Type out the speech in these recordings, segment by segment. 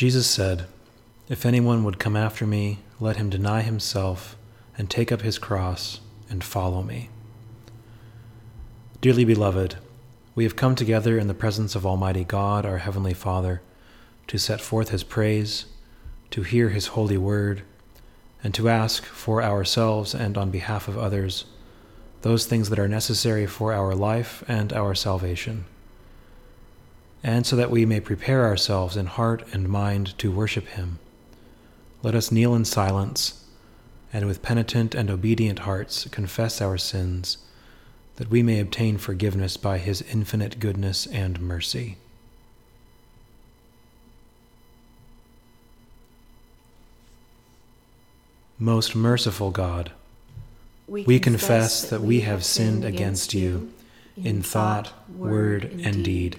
Jesus said, "If anyone would come after me, let him deny himself and take up his cross and follow me." Dearly beloved, we have come together in the presence of Almighty God, our Heavenly Father, to set forth His praise, to hear His holy word, and to ask for ourselves and on behalf of others those things that are necessary for our life and our salvation, and so that we may prepare ourselves in heart and mind to worship Him. Let us kneel in silence, and with penitent and obedient hearts confess our sins, that we may obtain forgiveness by His infinite goodness and mercy. Most merciful God, we confess that we have sinned against you in thought, word, and deed,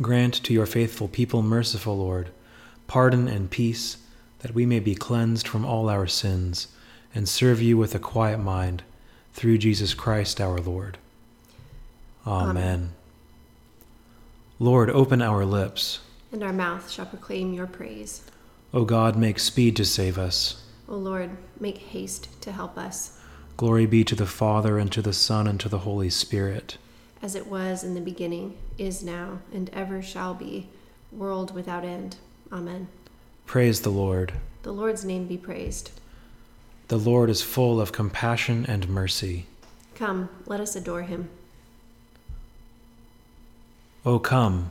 Grant to your faithful people, merciful Lord, pardon and peace, that we may be cleansed from all our sins and serve you with a quiet mind, through Jesus Christ our Lord. Amen. Lord, open our lips, and our mouth shall proclaim your praise. O God, make speed to save us. O Lord, make haste to help us. Glory be to the Father, and to the Son, and to the Holy Spirit. As it was in the beginning, is now, and ever shall be, world without end. Amen. Praise the Lord. The Lord's name be praised. The Lord is full of compassion and mercy. Come, let us adore him. O come,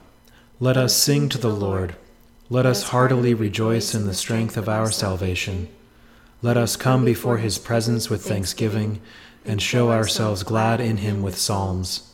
let us sing to the Lord. Let us heartily rejoice in the strength of our salvation. Let us come before his presence with thanksgiving, and show ourselves glad in him with psalms.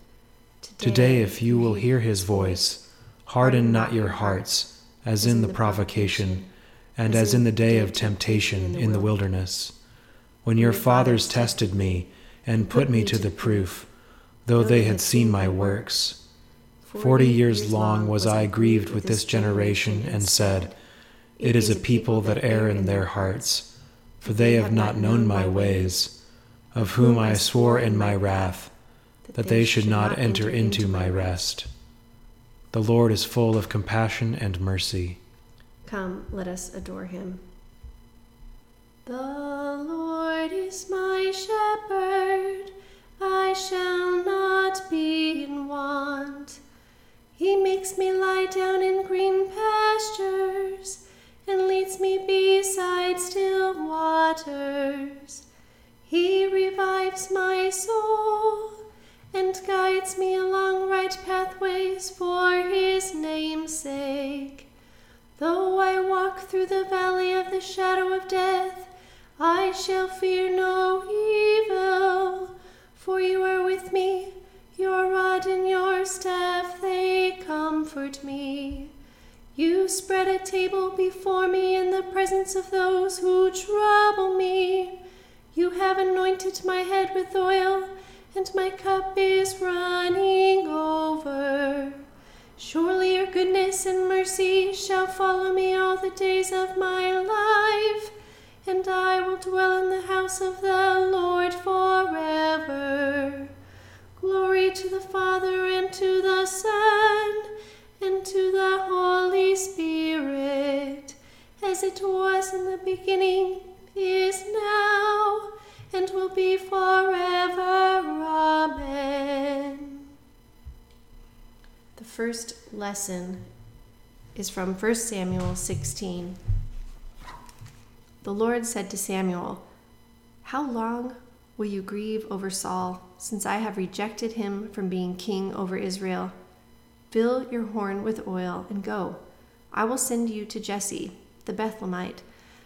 Today, if you will hear his voice, harden not your hearts, as in the provocation, and as in the day of temptation in the wilderness, when your fathers tested me and put me to the proof, though they had seen my works. 40 years long was I grieved with this generation, and said, It is a people that err in their hearts, for they have not known my ways, of whom I swore in my wrath, that they should not enter into my rest. The Lord is full of compassion and mercy. Come, let us adore him. The Lord is my shepherd, I shall not be in want. He makes me lie down in green pastures, and leads me beside still waters. He revives my soul, and guides me along right pathways for his name's sake. Though I walk through the valley of the shadow of death, I shall fear no evil, for you are with me, your rod and your staff, they comfort me. You spread a table before me in the presence of those who trouble me. You have anointed my head with oil, and my cup is running over. Surely your goodness and mercy shall follow me all the days of my life, and I will dwell in the house of the Lord forever. Glory to the Father, and to the Son, and to the Holy Spirit, as it was in the beginning, is now, and will be forever. Amen. The first lesson is from 1 Samuel 16. The Lord said to Samuel, "How long will you grieve over Saul, since I have rejected him from being king over Israel? Fill your horn with oil and go. I will send you to Jesse, the Bethlehemite,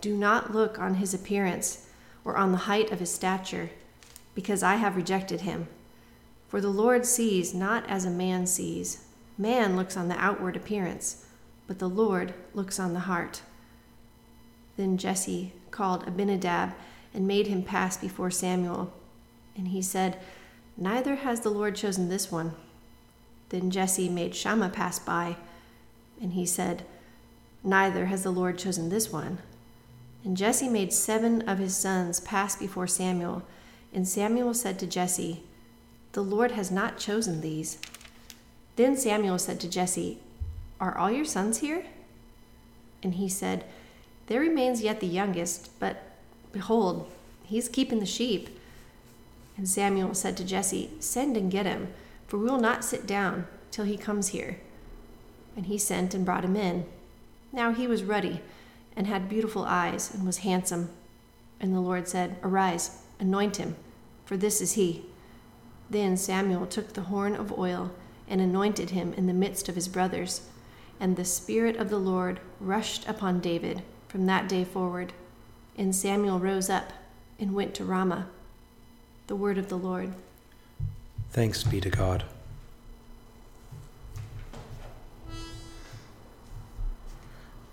"Do not look on his appearance or on the height of his stature, because I have rejected him. For the Lord sees not as a man sees. Man looks on the outward appearance, but the Lord looks on the heart." Then Jesse called Abinadab and made him pass before Samuel. And he said, "Neither has the Lord chosen this one." Then Jesse made Shammah pass by, and he said, "Neither has the Lord chosen this one." And Jesse made 7 of his sons pass before Samuel, and Samuel said to Jesse, "The Lord has not chosen these." Then Samuel said to Jesse, "Are all your sons here?" And he said, "There remains yet the youngest, but behold, he's keeping the sheep." And Samuel said to Jesse, "Send and get him, for we will not sit down till he comes here." And he sent and brought him in. Now he was ruddy and had beautiful eyes and was handsome. And the Lord said, "Arise, anoint him, for this is he." Then Samuel took the horn of oil and anointed him in the midst of his brothers. And the Spirit of the Lord rushed upon David from that day forward. And Samuel rose up and went to Ramah. The word of the Lord. Thanks be to God.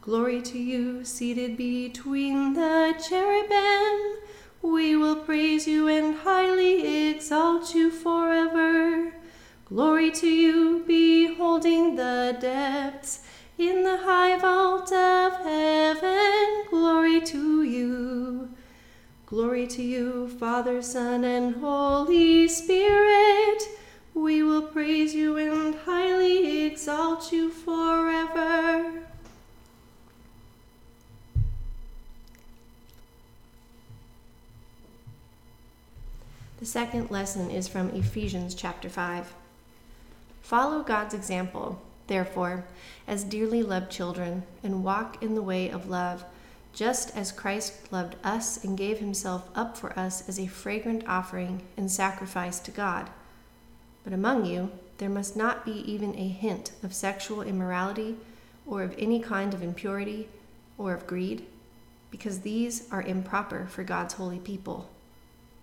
Glory to you, seated between the cherubim. We will praise you and highly exalt you forever. Glory to you, beholding the depths. In the high vault of heaven, glory to you. Glory to you, Father, Son, and Holy Spirit. We will praise you and highly exalt you forever. The second lesson is from Ephesians chapter 5. Follow God's example, therefore, as dearly loved children, and walk in the way of love, just as Christ loved us and gave himself up for us as a fragrant offering and sacrifice to God. But among you, there must not be even a hint of sexual immorality or of any kind of impurity or of greed, because these are improper for God's holy people.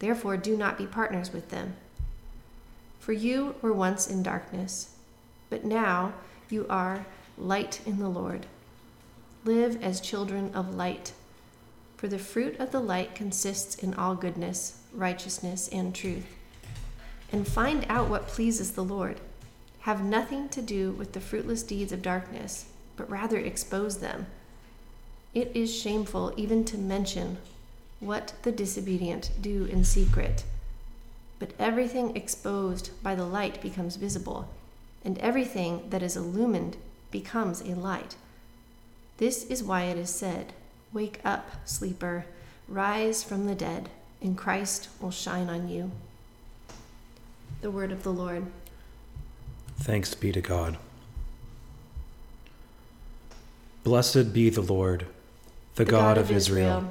Therefore do not be partners with them. For you were once in darkness, but now you are light in the Lord. Live as children of light. For the fruit of the light consists in all goodness, righteousness, and truth. And find out what pleases the Lord. Have nothing to do with the fruitless deeds of darkness, but rather expose them. It is shameful even to mention what the disobedient do in secret. But everything exposed by the light becomes visible, and everything that is illumined becomes a light. This is why it is said, "Wake up, sleeper, rise from the dead, and Christ will shine on you." The word of the Lord. Thanks be to God. Blessed be the Lord, the God of Israel.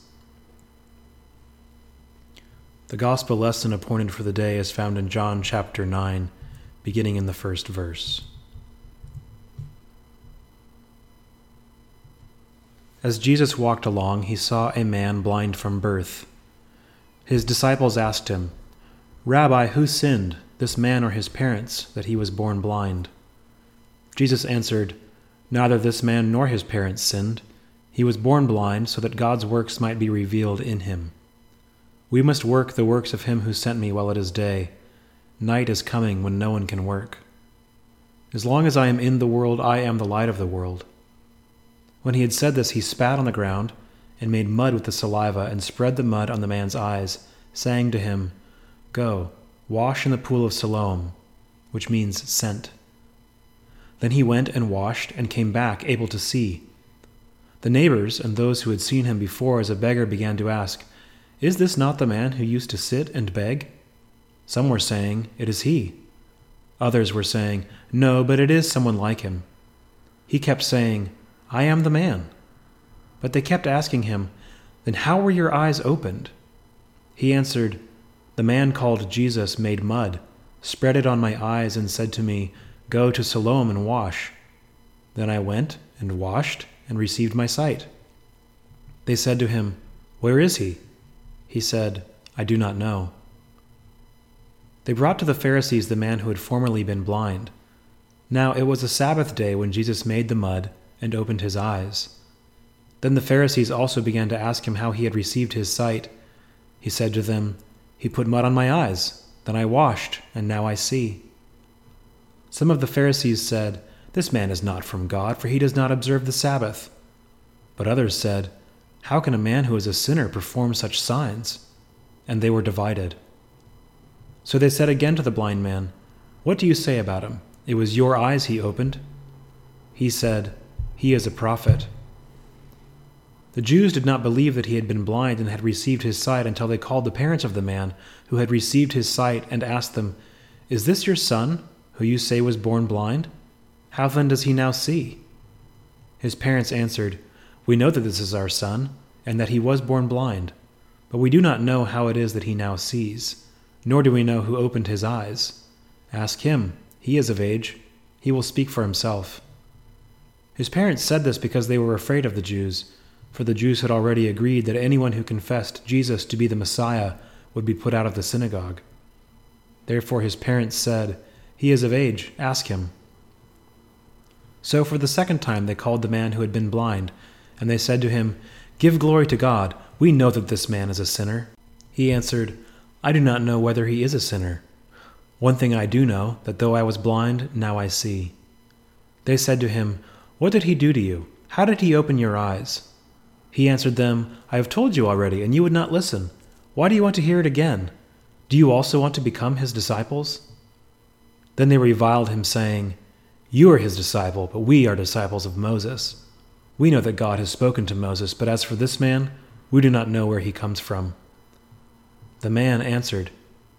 The gospel lesson appointed for the day is found in John chapter 9, beginning in the first verse. As Jesus walked along, he saw a man blind from birth. His disciples asked him, "Rabbi, who sinned, this man or his parents, that he was born blind?" Jesus answered, "Neither this man nor his parents sinned. He was born blind so that God's works might be revealed in him. We must work the works of him who sent me while it is day. Night is coming when no one can work. As long as I am in the world, I am the light of the world." When he had said this, he spat on the ground and made mud with the saliva and spread the mud on the man's eyes, saying to him, "Go, wash in the pool of Siloam," which means sent. Then he went and washed and came back able to see. The neighbors and those who had seen him before as a beggar began to ask, "Is this not the man who used to sit and beg?" Some were saying, "It is he." Others were saying, "No, but it is someone like him." He kept saying, "I am the man." But they kept asking him, "Then how were your eyes opened?" He answered, "The man called Jesus made mud, spread it on my eyes, and said to me, 'Go to Siloam and wash.' Then I went and washed and received my sight." They said to him, "Where is he?" He said, "I do not know." They brought to the Pharisees the man who had formerly been blind. Now it was a Sabbath day when Jesus made the mud and opened his eyes. Then the Pharisees also began to ask him how he had received his sight. He said to them, "He put mud on my eyes, then I washed, and now I see." Some of the Pharisees said, "This man is not from God, for he does not observe the Sabbath." But others said, "How can a man who is a sinner perform such signs?" And they were divided. So they said again to the blind man, "What do you say about him? It was your eyes he opened." He said, "He is a prophet." The Jews did not believe that he had been blind and had received his sight until they called the parents of the man who had received his sight and asked them, "Is this your son, who you say was born blind? How then does he now see?" His parents answered, "We know that this is our son, and that he was born blind, but we do not know how it is that he now sees, nor do we know who opened his eyes. Ask him. He is of age. He will speak for himself." His parents said this because they were afraid of the Jews, for the Jews had already agreed that anyone who confessed Jesus to be the Messiah would be put out of the synagogue. Therefore his parents said, "He is of age. Ask him." So for the second time they called the man who had been blind, and they said to him, "Give glory to God. We know that this man is a sinner." He answered, "I do not know whether he is a sinner. One thing I do know, that though I was blind, now I see." They said to him, "What did he do to you? How did he open your eyes?" He answered them, "I have told you already, and you would not listen. Why do you want to hear it again? Do you also want to become his disciples?" Then they reviled him, saying, You are his disciple, but we are disciples of Moses. We know that God has spoken to Moses, but as for this man, we do not know where he comes from." The man answered,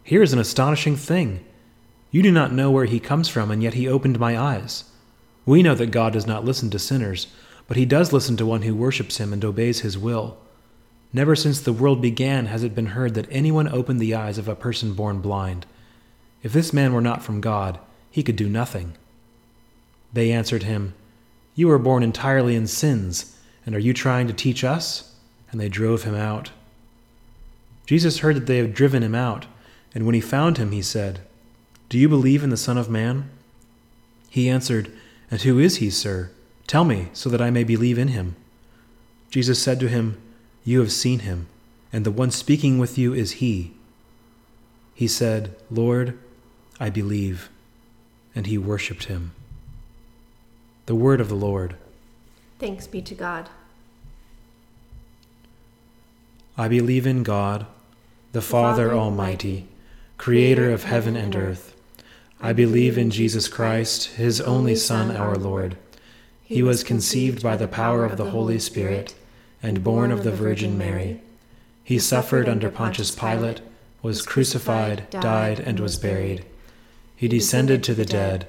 "Here is an astonishing thing. You do not know where he comes from, and yet he opened my eyes. We know that God does not listen to sinners, but he does listen to one who worships him and obeys his will. Never since the world began has it been heard that anyone opened the eyes of a person born blind. If this man were not from God, he could do nothing." They answered him, "You are born entirely in sins, and are you trying to teach us?" And they drove him out. Jesus heard that they had driven him out, and when he found him, he said, "Do you believe in the Son of Man?" He answered, "And who is he, sir? Tell me, so that I may believe in him." Jesus said to him, "You have seen him, and the one speaking with you is he." He said, "Lord, I believe," and he worshipped him. The word of the Lord. Thanks be to God. I believe in God, the Father Almighty, creator of heaven and earth. I believe in Jesus Christ, his only Son, our Lord. He was conceived by the power of the Holy Spirit and born of the Virgin Mary. He suffered under Pontius Pilate, was crucified, died, and was buried. He descended to the dead.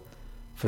For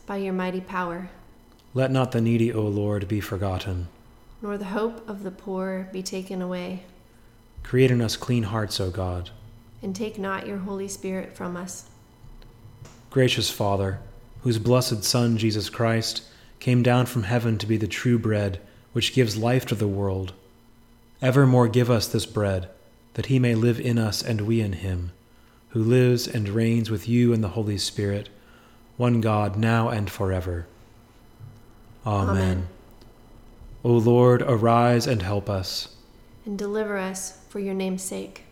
by your mighty power. Let not the needy, O Lord, be forgotten, nor the hope of the poor be taken away. Create in us clean hearts, O God, and take not your Holy Spirit from us. Gracious Father, whose blessed Son, Jesus Christ, came down from heaven to be the true bread which gives life to the world, evermore give us this bread, that he may live in us and we in him, who lives and reigns with you and the Holy Spirit, one God, now and forever. Amen. O Lord, arise and help us, and deliver us for your name's sake.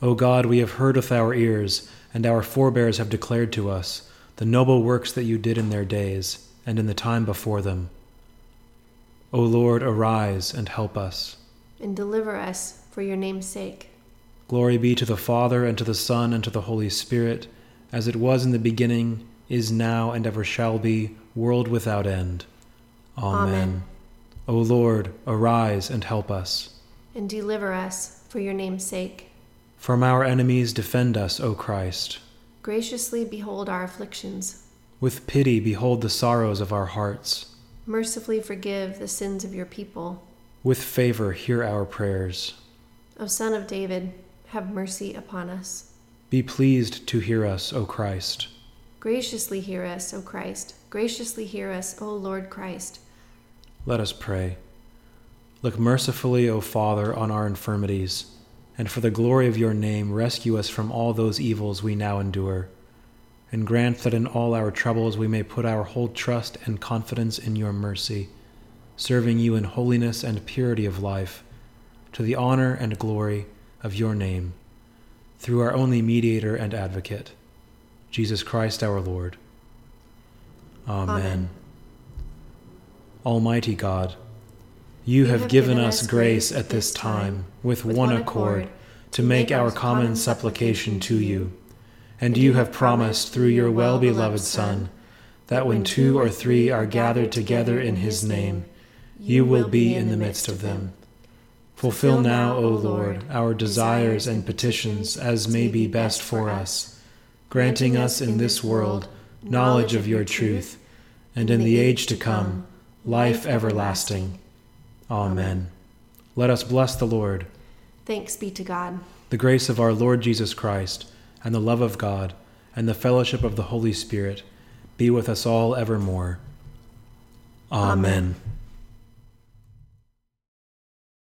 O God, we have heard with our ears, and our forebears have declared to us the noble works that you did in their days and in the time before them. O Lord, arise and help us, and deliver us for your name's sake. Glory be to the Father, and to the Son, and to the Holy Spirit, as it was in the beginning, is now, and ever shall be, world without end. Amen. O Lord, arise and help us, and deliver us for your name's sake. From our enemies defend us, O Christ. Graciously behold our afflictions. With pity behold the sorrows of our hearts. Mercifully forgive the sins of your people. With favor hear our prayers. O Son of David, have mercy upon us. Be pleased to hear us, O Christ. Graciously hear us, O Christ. Graciously hear us, O Lord Christ. Let us pray. Look mercifully, O Father, on our infirmities, and for the glory of your name, rescue us from all those evils we now endure. And grant that in all our troubles we may put our whole trust and confidence in your mercy, serving you in holiness and purity of life, to the honor and glory of your name, through our only mediator and advocate, Jesus Christ our Lord. Amen. Almighty God, you have given us grace at this time, with one accord, to make our common supplication to you. And you have promised through your well-beloved Son, that when two or three are gathered together in his name, you will be in the midst of them. Fulfill now, O Lord, our desires and petitions as may be best for us, granting us in this world knowledge of your truth, and in the age to come, life everlasting. Amen. Let us bless the Lord. Thanks be to God. The grace of our Lord Jesus Christ, and the love of God, and the fellowship of the Holy Spirit be with us all evermore. Amen.